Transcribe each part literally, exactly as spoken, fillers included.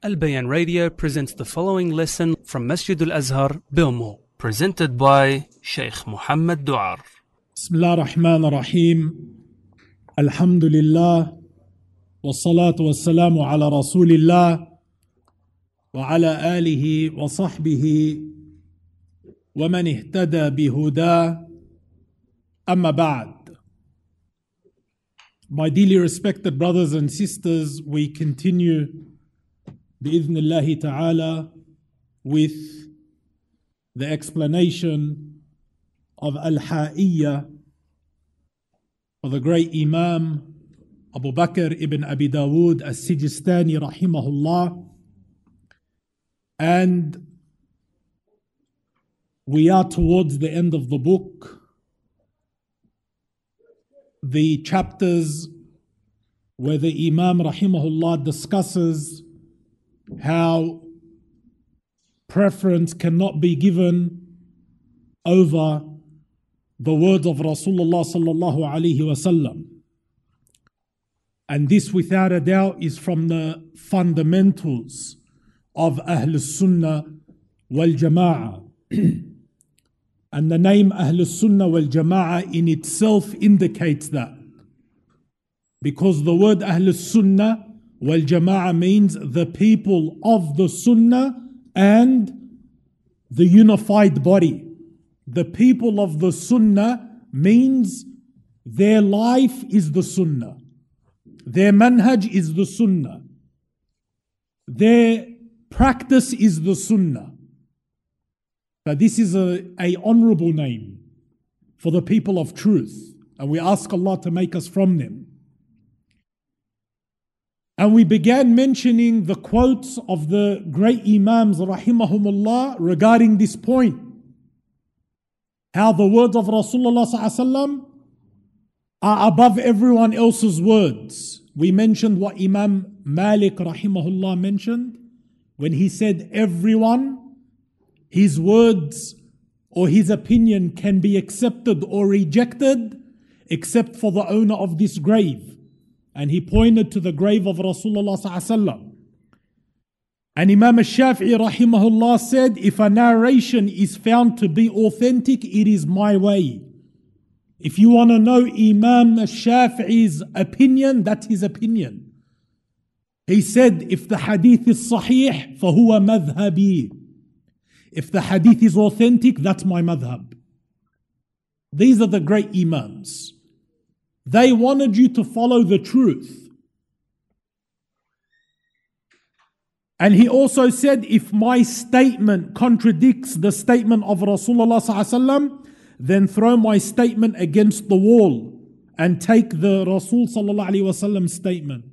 Al Bayan Radio presents the following lesson from Masjid Al-Azhar, Bilmo, presented by Sheikh Muhammad Du'ar. Bismillah ar-Rahman ar-Rahim. Alhamdulillah. Wa salatu wa salamu ala Rasulillah. Wa ala alihi wa sahbihi. Wa man ihtada bihuda. Amma ba'd. My dearly respected brothers and sisters, we continue bi'idhnillahi ta'ala with the explanation of Al-Haaiyah for the great Imam Abu Bakr Ibn Abi Dawud As-Sijistani rahimahullah, and we are towards the end of the book. The chapters where the Imam rahimahullah discusses how preference cannot be given over the words of Rasulullah sallallahu alaihi wasallam, and this without a doubt is from the fundamentals of Ahl al-Sunnah wal-Jama'ah. And the name Ahl al-Sunnah wal-Jama'ah in itself indicates that, because the word Ahl al-Sunnah Well, Jama'ah means the people of the Sunnah and the unified body. The people of the Sunnah means their life is the Sunnah. Their manhaj is the Sunnah. Their practice is the Sunnah. But this is a, a honorable name for the people of truth. And we ask Allah to make us from them. And we began mentioning the quotes of the great Imams rahimahumullah regarding this point, how the words of Rasulullah sallallahu are above everyone else's words. We mentioned what Imam Malik rahimahullah mentioned when he said everyone, his words or his opinion can be accepted or rejected except for the owner of this grave. And he pointed to the grave of Rasulullah sallallahu. And Imam al-Shafi'i rahimahullah said, if a narration is found to be authentic, it is my way. If you want to know Imam al-Shafi'i's opinion, that's his opinion. He said, if the hadith is sahih, فَهُوَ madhhabi. If the hadith is authentic, that's my madhhab. These are the great Imams. They wanted you to follow the truth. And he also said, if my statement contradicts the statement of Rasulullah sallallahu, then throw my statement against the wall and take the Rasul sallallahu statement.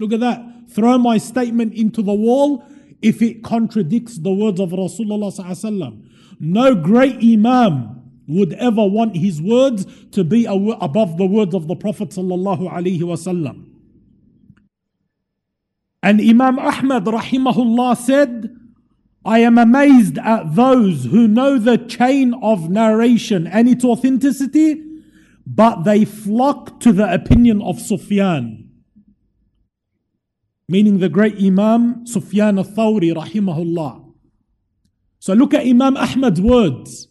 Look at that. Throw my statement into the wall if it contradicts the words of Rasulullah sallallahu. No great Imam would ever want his words to be above the words of the Prophet sallallahu alaihi wasallam. And Imam Ahmad rahimahullah said, I am amazed at those who know the chain of narration and its authenticity, but they flock to the opinion of Sufyan, meaning the great Imam Sufyan al-Thawri rahimahullah. So look at Imam Ahmad's words.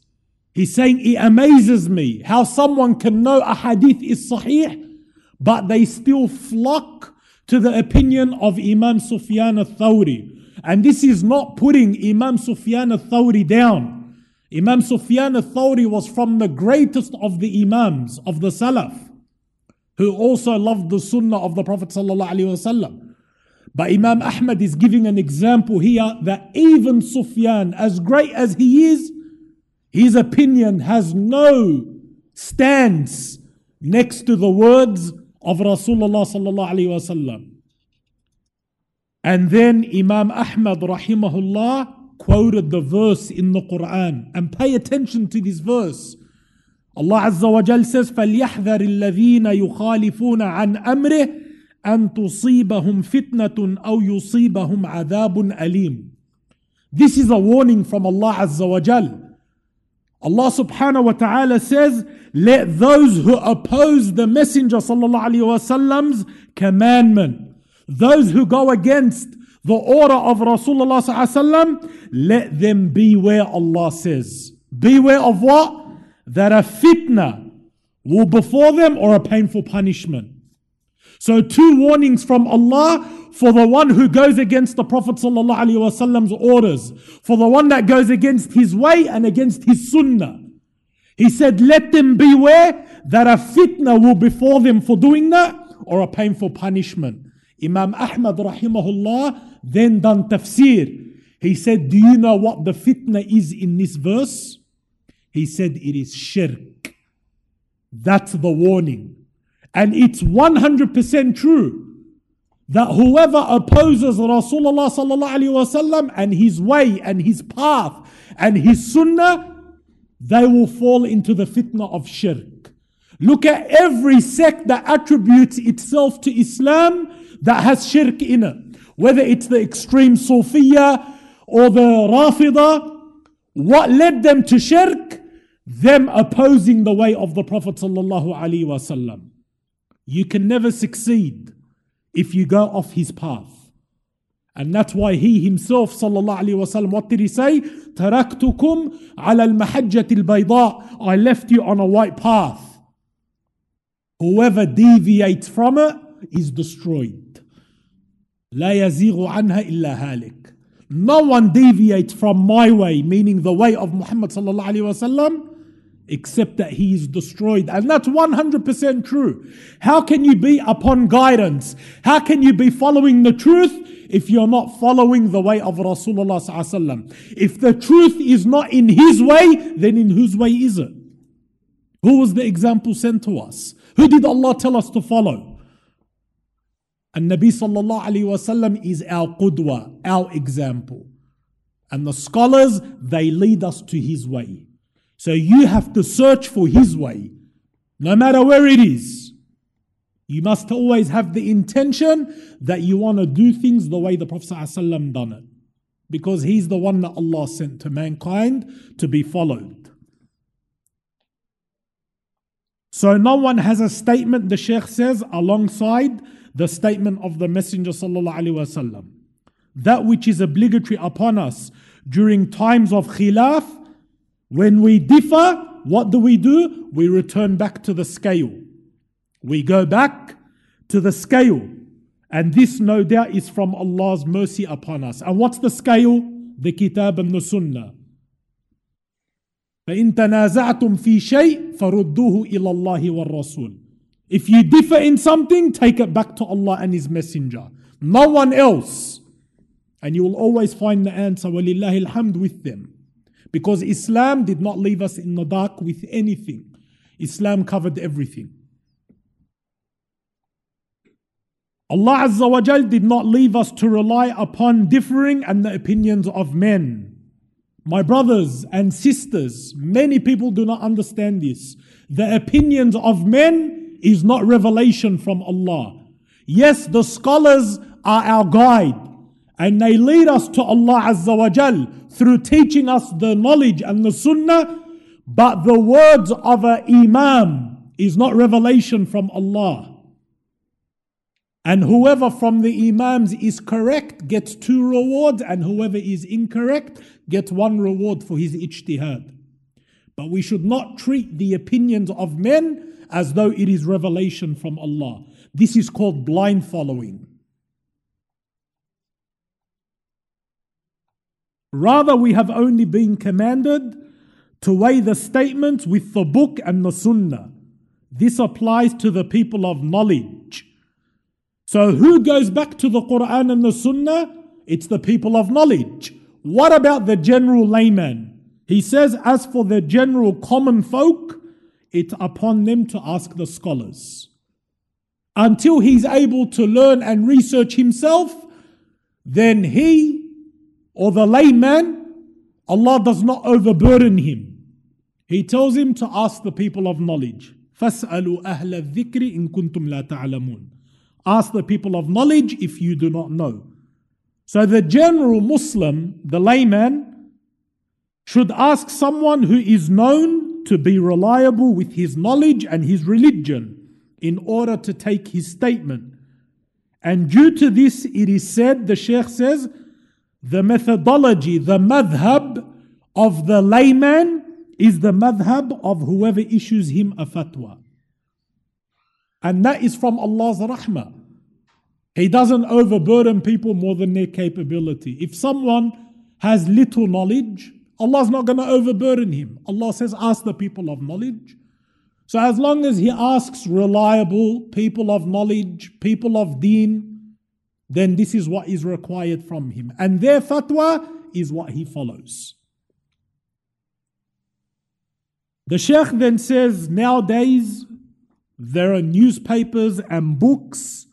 He's saying, it amazes me how someone can know a hadith is sahih, but they still flock to the opinion of Imam Sufyan al-Thawri. And this is not putting Imam Sufyan al-Thawri down. Imam Sufyan al-Thawri was from the greatest of the Imams, of the Salaf, who also loved the Sunnah of the Prophet ﷺ. But Imam Ahmad is giving an example here that even Sufyan, as great as he is, his opinion has no stance next to the words of Rasulullah sallallahu alaihi wasallam. And then Imam Ahmad rahimahullah quoted the verse in the Quran. And pay attention to this verse. Allah Azza wa Jal says, فَلْيَحْذَرِ الَّذِينَ يُخَالِفُونَ عَنْ أَمْرِهِ أَنْ تُصِيبَهُمْ فِتْنَةٌ أَوْ يُصِيبَهُمْ عَذَابٌ أَلِيمٌ. This is a warning from Allah Azza wa Jal. Allah subhanahu wa ta'ala says, let those who oppose the Messenger sallallahu alayhi wa sallam's commandment, those who go against the order of Rasulullah sallallahu alaihi wasallam, let them beware, Allah says. Beware of what? That a fitna will befall them or a painful punishment. So two warnings from Allah for the one who goes against the Prophet ﷺ's orders, for the one that goes against his way and against his sunnah. He said, let them beware that a fitna will befall them for doing that, or a painful punishment. Imam Ahmad rahimahullah then done tafsir. He said, do you know what the fitna is in this verse? He said, it is shirk. That's the warning. And it's one hundred percent true that whoever opposes Rasulullah sallallahu alaihi wasallam and his way and his path and his sunnah, they will fall into the fitna of shirk. Look at every sect that attributes itself to Islam that has shirk in it. Whether it's the extreme Sufiya or the Rafida, what led them to shirk? Them opposing the way of the Prophet sallallahu alaihi wasallam. You can never succeed if you go off his path. And that's why he himself, sallallahu alayhi wa sallam, what did he say? Taraktukum ala al-mahajjati al-bayda. I left you on a white path. Whoever deviates from it is destroyed. La yazighu anha illa halik. No one deviates from my way, meaning the way of Muhammad sallallahu alayhi wa sallam, except that he is destroyed. And that's one hundred percent true. How can you be upon guidance? How can you be following the truth if you're not following the way of Rasulullah sallallahu alaihi wasallam? If the truth is not in his way, then in whose way is it? Who was the example sent to us? Who did Allah tell us to follow? And Nabi sallallahu alaihi wasallam is our qudwa, our example. And the scholars, they lead us to his way. So you have to search for his way, no matter where it is. You must always have the intention that you want to do things the way the Prophet ﷺ done it. Because he's the one that Allah sent to mankind to be followed. So no one has a statement, the Shaykh says, alongside the statement of the Messenger ﷺ. That which is obligatory upon us during times of khilaf, when we differ, what do we do? We return back to the scale. We go back to the scale. And this, no doubt, is from Allah's mercy upon us. And what's the scale? The Kitab and the Sunnah. فَإِن تَنَازَعْتُمْ فِي شَيْءٍ فَرُدُّوهُ إِلَى اللَّهِ وَالرَّسُولِ. If you differ in something, take it back to Allah and His Messenger. No one else. And you will always find the answer, وَلِلَّهِ الْحَمْدُ, with them. Because Islam did not leave us in the dark with anything. Islam covered everything. Allah Azza wa Jal did not leave us to rely upon differing and the opinions of men. My brothers and sisters, many people do not understand this. The opinions of men is not revelation from Allah. Yes, the scholars are our guide. And they lead us to Allah Azza wa Jal through teaching us the knowledge and the sunnah. But the words of an imam is not revelation from Allah. And whoever from the imams is correct gets two rewards, and whoever is incorrect gets one reward for his ijtihad. But we should not treat the opinions of men as though it is revelation from Allah. This is called blind following. Rather, we have only been commanded to weigh the statements with the book and the sunnah. This applies to the people of knowledge. So who goes back to the Quran and the sunnah? It's the people of knowledge. What about the general layman? He says, as for the general common folk, it's upon them to ask the scholars. Until he's able to learn and research himself, then he or the layman, Allah does not overburden him. He tells him to ask the people of knowledge. فَاسْأَلُوا أَهْلَ الذِّكْرِ إِن كُنْتُمْ لَا تَعْلَمُونَ. Ask the people of knowledge if you do not know. So the general Muslim, the layman, should ask someone who is known to be reliable with his knowledge and his religion in order to take his statement. And due to this, it is said, the Shaykh says, the methodology, the madhab of the layman is the madhab of whoever issues him a fatwa. And that is from Allah's rahmah. He doesn't overburden people more than their capability. If someone has little knowledge, Allah's not going to overburden him. Allah says, ask the people of knowledge. So as long as he asks reliable people of knowledge, people of deen, then this is what is required from him. And their fatwa is what he follows. The Shaykh then says, nowadays there are newspapers and books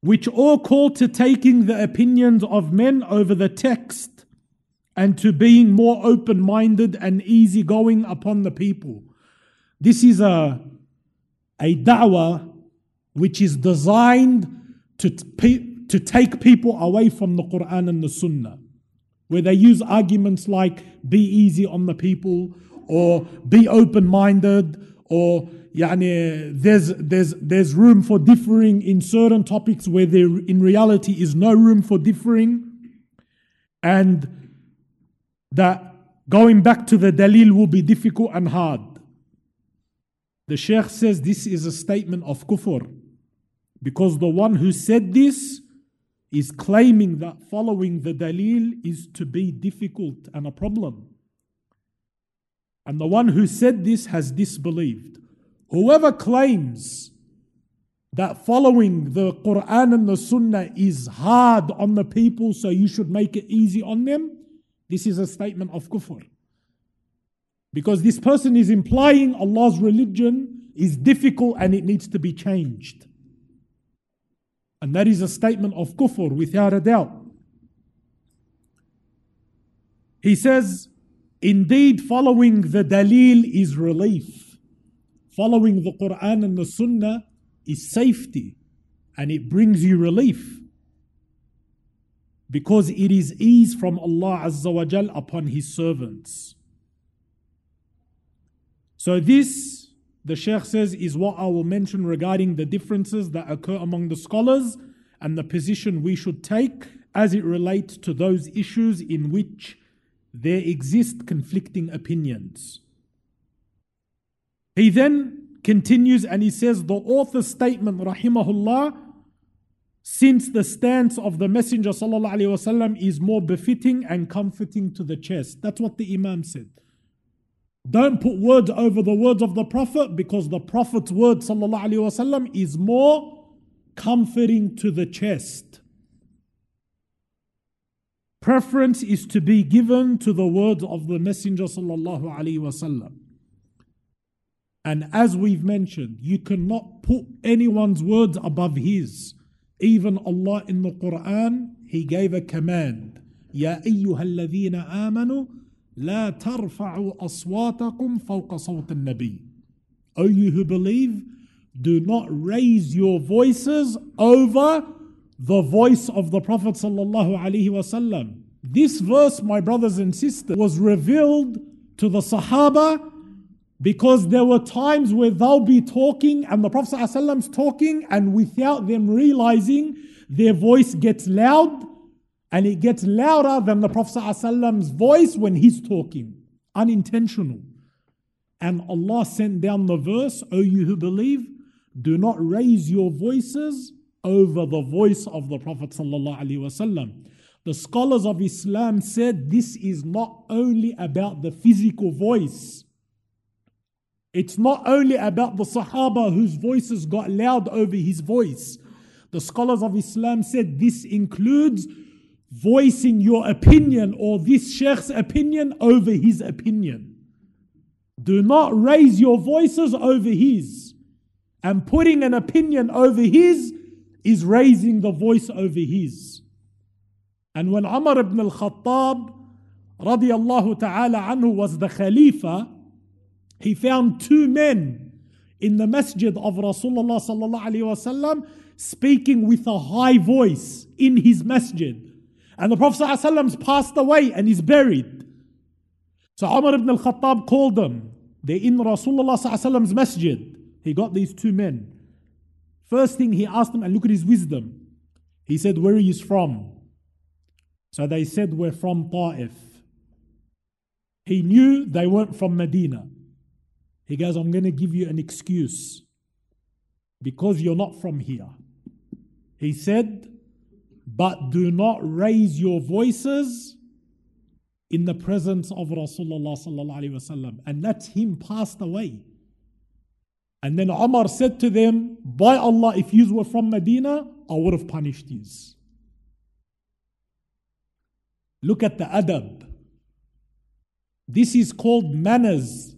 which all call to taking the opinions of men over the text and to being more open-minded and easygoing upon the people. This is a, a da'wah which is designed to, t- to take people away from the Qur'an and the Sunnah, where they use arguments like, be easy on the people, or be open-minded, or yani, there's, there's, there's room for differing in certain topics where there in reality is no room for differing. And that going back to the dalil will be difficult and hard. The Shaykh says this is a statement of kufr, because the one who said this is claiming that following the dalil is to be difficult and a problem. And the one who said this has disbelieved. Whoever claims that following the Qur'an and the Sunnah is hard on the people, so you should make it easy on them, this is a statement of kufr. Because this person is implying Allah's religion is difficult and it needs to be changed. And that is a statement of kufr without a doubt. He says, indeed, following the dalil is relief. Following the Qur'an and the Sunnah is safety, and it brings you relief, because it is ease from Allah Azza wa Jal upon His servants. So this, the Shaykh says, is what I will mention regarding the differences that occur among the scholars and the position we should take as it relates to those issues in which there exist conflicting opinions. He then continues and he says, the author's statement, rahimahullah, since the stance of the Messenger sallallahu alaihi wasallam is more befitting and comforting to the chest. That's what the Imam said. Don't put words over the words of the Prophet, because the Prophet's word sallallahu alaihi wasallam is more comforting to the chest. Preference is to be given to the words of the Messenger sallallahu alaihi wasallam. And as we've mentioned, you cannot put anyone's words above his. Even Allah in the Qur'an, He gave a command. Ya ayyuhal ladhina amanu la tarfa'u aswatakum fawqa sawt al-Nabi. O you who believe, do not raise your voices over the voice of the Prophet sallallahu alaihi wasallam. This verse, my brothers and sisters, was revealed to the Sahaba because there were times where they'll be talking and the Prophet sallallahu alaihi wasallam's talking, and without them realizing, their voice gets loud, and it gets louder than the Prophet sallallahu alaihi wasallam's voice when he's talking. Unintentional. And Allah sent down the verse, O you who believe, do not raise your voices over the voice of the Prophet ﷺ. The scholars of Islam said this is not only about the physical voice. It's not only about the Sahaba whose voices got loud over his voice. The scholars of Islam said this includes voicing your opinion or this Sheikh's opinion over his opinion. Do not raise your voices over his. And putting an opinion over his is raising the voice over his. And when Umar ibn al-Khattab radiyallahu ta'ala anhu was the Khalifa, he found two men in the masjid of Rasulullah sallallahu alayhi wasallam speaking with a high voice in his masjid. And the Prophet sallallahu alayhi wasallam's passed away and is buried. So Umar ibn al-Khattab called them. They're in Rasulullah sallallahu alayhi wasallam's masjid. He got these two men. First thing he asked them, and look at his wisdom. He said, where are you from? So they said, we're from Taif. He knew they weren't from Medina. He goes, I'm going to give you an excuse because you're not from here. He said, but do not raise your voices in the presence of Rasulullah sallallahu alaihi wasallam, and let him pass away. And then Umar said to them, by Allah, if you were from Medina, I would have punished you. Look at the adab. This is called manners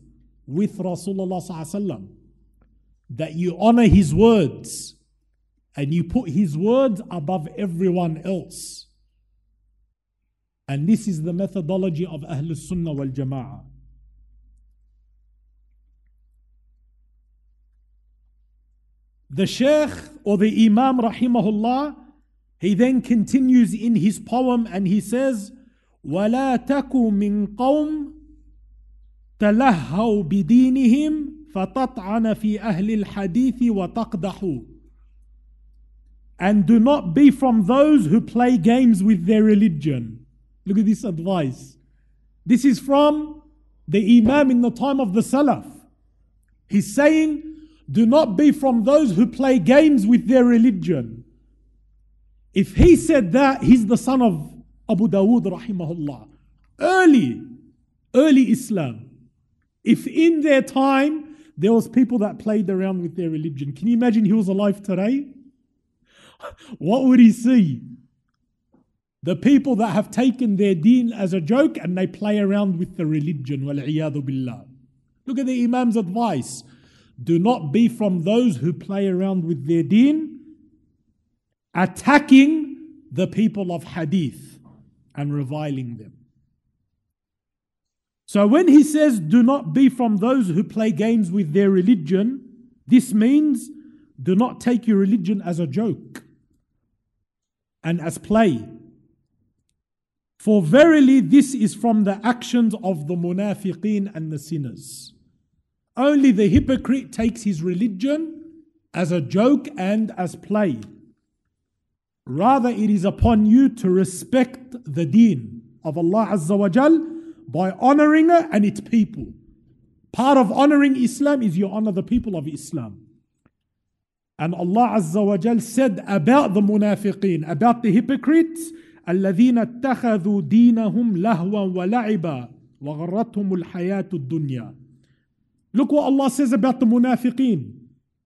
with Rasulullah sallallahu alaihi wasallam, that you honor his words and you put his words above everyone else. And this is the methodology of Ahl al-Sunnah wal-Jama'ah. The Shaykh or the Imam rahimahullah, he then continues in his poem and he says, وَلَا تَكُوا مِنْ قَوْمٍ تَلَهَّوْا بِدِينِهِمْ فَتَطْعَنَ فِي أَهْلِ الْحَدِيثِ وَتَقْدَحُوا. And do not be from those who play games with their religion. Look at this advice. This is from the Imam in the time of the Salaf. He's saying, do not be from those who play games with their religion. If he said that, he's the son of Abu Dawud rahimahullah. Early, early Islam. If in their time, there was people that played around with their religion. Can you imagine he was alive today? What would he see? The people that have taken their deen as a joke and they play around with the religion. Wal-iyadhu billah. Look at the Imam's advice. Do not be from those who play around with their deen, attacking the people of hadith and reviling them. So when he says, do not be from those who play games with their religion, this means do not take your religion as a joke and as play. For verily this is from the actions of the munafiqeen and the sinners. Only the hypocrite takes his religion as a joke and as play. Rather, it is upon you to respect the deen of Allah Azza wa Jal by honoring it and its people. Part of honoring Islam is you honor the people of Islam. And Allah Azza wa Jal said about the munafiqeen, about the hypocrites, الَّذِينَ اتَّخَذُوا دِينَهُمْ لَهْوًا وَلَعِبًا وَغَرَّتْهُمُ الْحَيَاةُ الدُّنْيَا. Look what Allah says about the munafiqeen.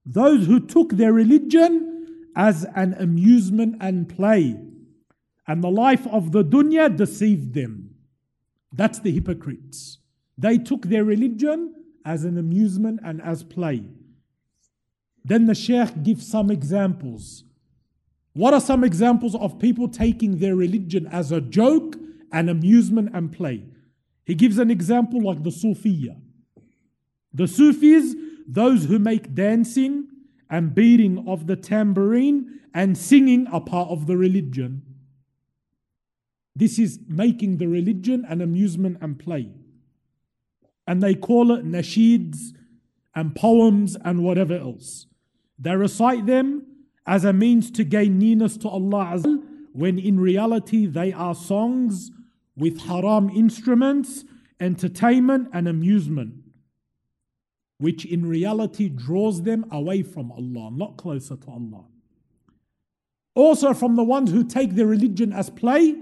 Those who took their religion as an amusement and play, and the life of the dunya deceived them. That's the hypocrites. They took their religion as an amusement and as play. Then the Shaykh gives some examples. What are some examples of people taking their religion as a joke and amusement and play? He gives an example like the Sufiya. The Sufis, those who make dancing and beating of the tambourine and singing a part of the religion. This is making the religion an amusement and play. And they call it nasheeds and poems and whatever else. They recite them as a means to gain nearness to Allah Azza wa Jal, when in reality they are songs with haram instruments, entertainment and amusement, which in reality draws them away from Allah, not closer to Allah. Also from the ones who take their religion as play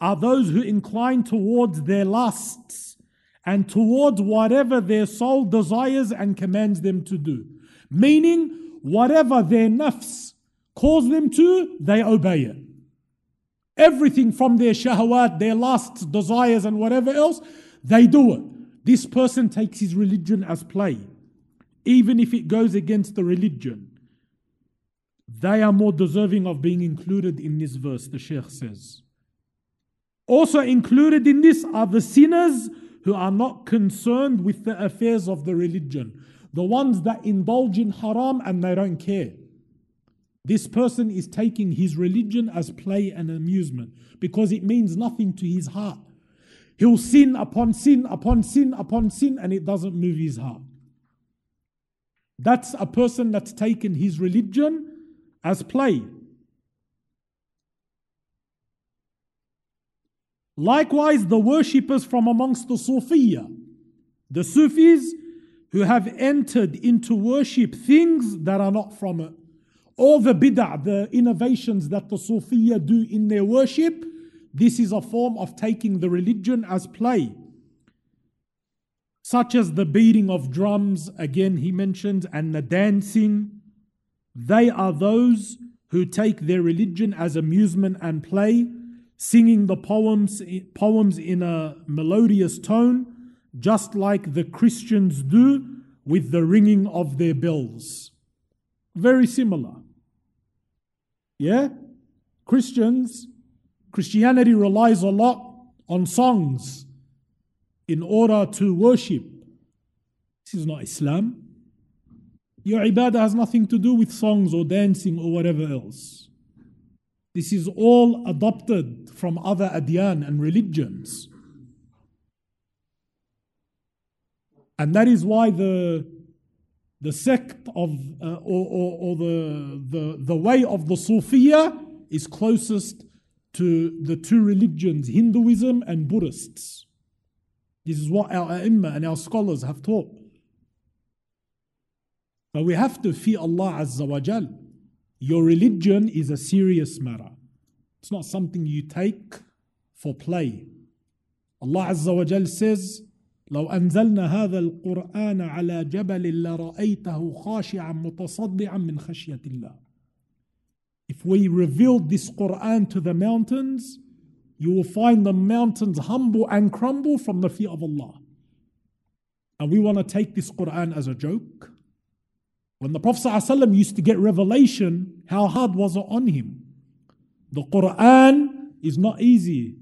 are those who incline towards their lusts and towards whatever their soul desires and commands them to do. Meaning, whatever their nafs calls them to, they obey it. Everything from their shahawat, their lusts, desires and whatever else, they do it. This person takes his religion as play, even if it goes against the religion. They are more deserving of being included in this verse, the Shaykh says. Also included in this are the sinners who are not concerned with the affairs of the religion. The ones that indulge in haram and they don't care. This person is taking his religion as play and amusement because it means nothing to his heart. He'll sin upon sin upon sin upon sin and it doesn't move his heart. That's a person that's taken his religion as play. Likewise, the worshippers from amongst the Sufiya, the Sufis who have entered into worship things that are not from it, all the bid'ah, the innovations that the Sufiya do in their worship, this is a form of taking the religion as play, such as the beating of drums, again he mentions, and the dancing. They are those who take their religion as amusement and play, singing the poems, poems in a melodious tone, just like the Christians do with the ringing of their bells. Very similar. Yeah? Christians, Christianity relies a lot on songs in order to worship. This is not Islam. Your ibadah has nothing to do with songs or dancing or whatever else. This is all adopted from other adyan and religions. And that is why the, the sect of, uh, or, or, or the, the, the way of the Sufiya is closest to the two religions, Hinduism and Buddhists. This is what our A'immah and our scholars have taught. But we have to fear Allah Azza wa Jal. Your religion is a serious matter. It's not something you take for play. Allah Azza wa Jal says, لو أنزلنا هذا القرآن على جبل لرأيته خاشعا متصدعا من خشية الله. If we revealed this Quran to the mountains, you will find the mountains humble and crumble from the fear of Allah. And we want to take this Quran as a joke. When the Prophet ﷺ used to get revelation, how hard was it on him? The Quran is not easy.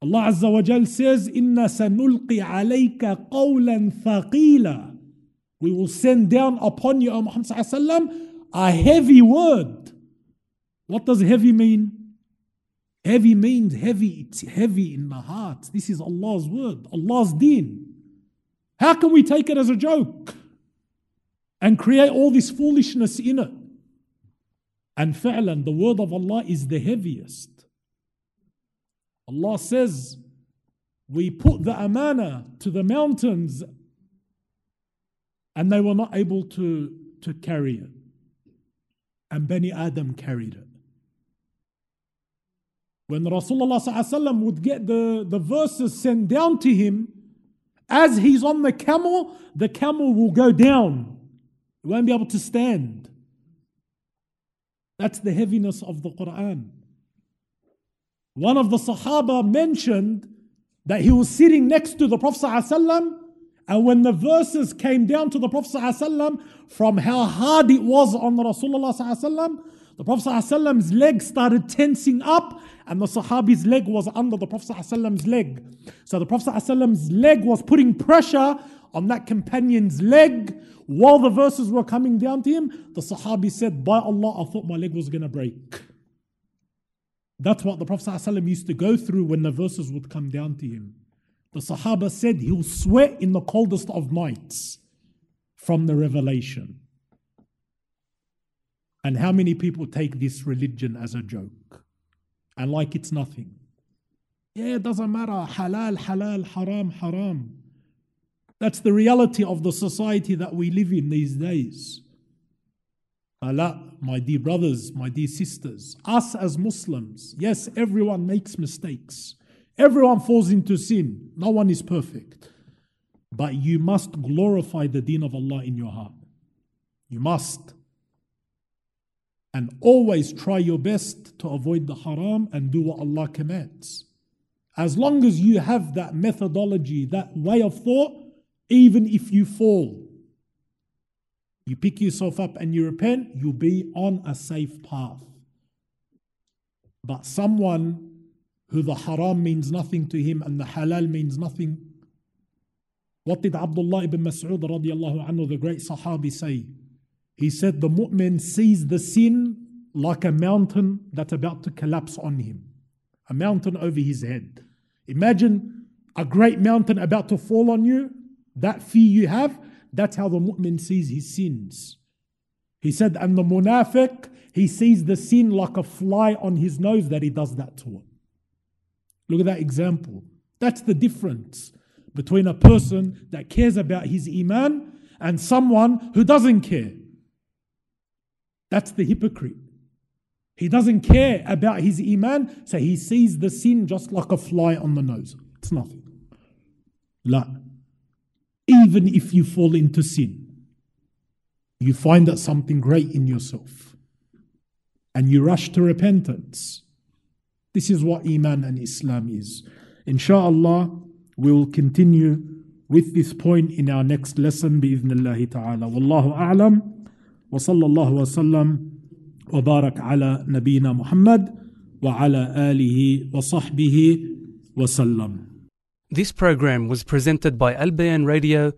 Allah Azza wa Jal says, "Inna sanulqi alayka qawlan thaqila." We will send down upon you, O Muhammad ﷺ, a heavy word. What does heavy mean? Heavy means heavy, it's heavy in the heart. This is Allah's word, Allah's deen. How can we take it as a joke and create all this foolishness in it? And fa'lan, the word of Allah is the heaviest. Allah says, we put the amana to the mountains and they were not able to, to carry it. And Bani Adam carried it. When Rasulullah sallallahu alaihi wasallam would get the, the verses sent down to him, as he's on the camel, the camel will go down. It won't be able to stand. That's the heaviness of the Quran. One of the Sahaba mentioned that he was sitting next to the Prophet sallallahu alaihi wasallam, and when the verses came down to the Prophet sallallahu alaihi wasallam, from how hard it was on Rasulullah sallallahu alaihi wasallam, the Prophet ﷺ's leg started tensing up, and the Sahabi's leg was under the Prophet ﷺ's leg. So the Prophet ﷺ's leg was putting pressure on that companion's leg while the verses were coming down to him. The Sahabi said, by Allah, I thought my leg was going to break. That's what the Prophet ﷺ used to go through when the verses would come down to him. The Sahaba said he'll sweat in the coldest of nights from the revelation. And how many people take this religion as a joke? And like it's nothing. Yeah, it doesn't matter. Halal, halal, haram, haram. That's the reality of the society that we live in these days. Allah, my dear brothers, my dear sisters, us as Muslims, yes, everyone makes mistakes. Everyone falls into sin. No one is perfect. But you must glorify the deen of Allah in your heart. You must. And always try your best to avoid the haram and do what Allah commands. As long as you have that methodology, that way of thought, even if you fall, you pick yourself up and you repent, you'll be on a safe path. But someone who the haram means nothing to him and the halal means nothing, what did Abdullah ibn Mas'ud radiallahu anhu, the great Sahabi, say? He said, the mu'min sees the sin like a mountain that's about to collapse on him. A mountain over his head. Imagine a great mountain about to fall on you. That fear you have, that's how the mu'min sees his sins. He said, and the munafiq, he sees the sin like a fly on his nose that he does that to. Look at that example. That's the difference between a person that cares about his iman and someone who doesn't care. That's the hypocrite. He doesn't care about his iman, so he sees the sin just like a fly on the nose. It's nothing. La. Even if you fall into sin, you find out something great in yourself and you rush to repentance. This is what Iman and Islam is. Insha'Allah, we will continue with this point in our next lesson bi'idhnillahi ta'ala. Wallahu a'lam. Wa sallallahu wa sallam wa barak ala nabina Muhammad wa ala alihi wa sahbihi wa sallam. This program was presented by Al Bayan Radio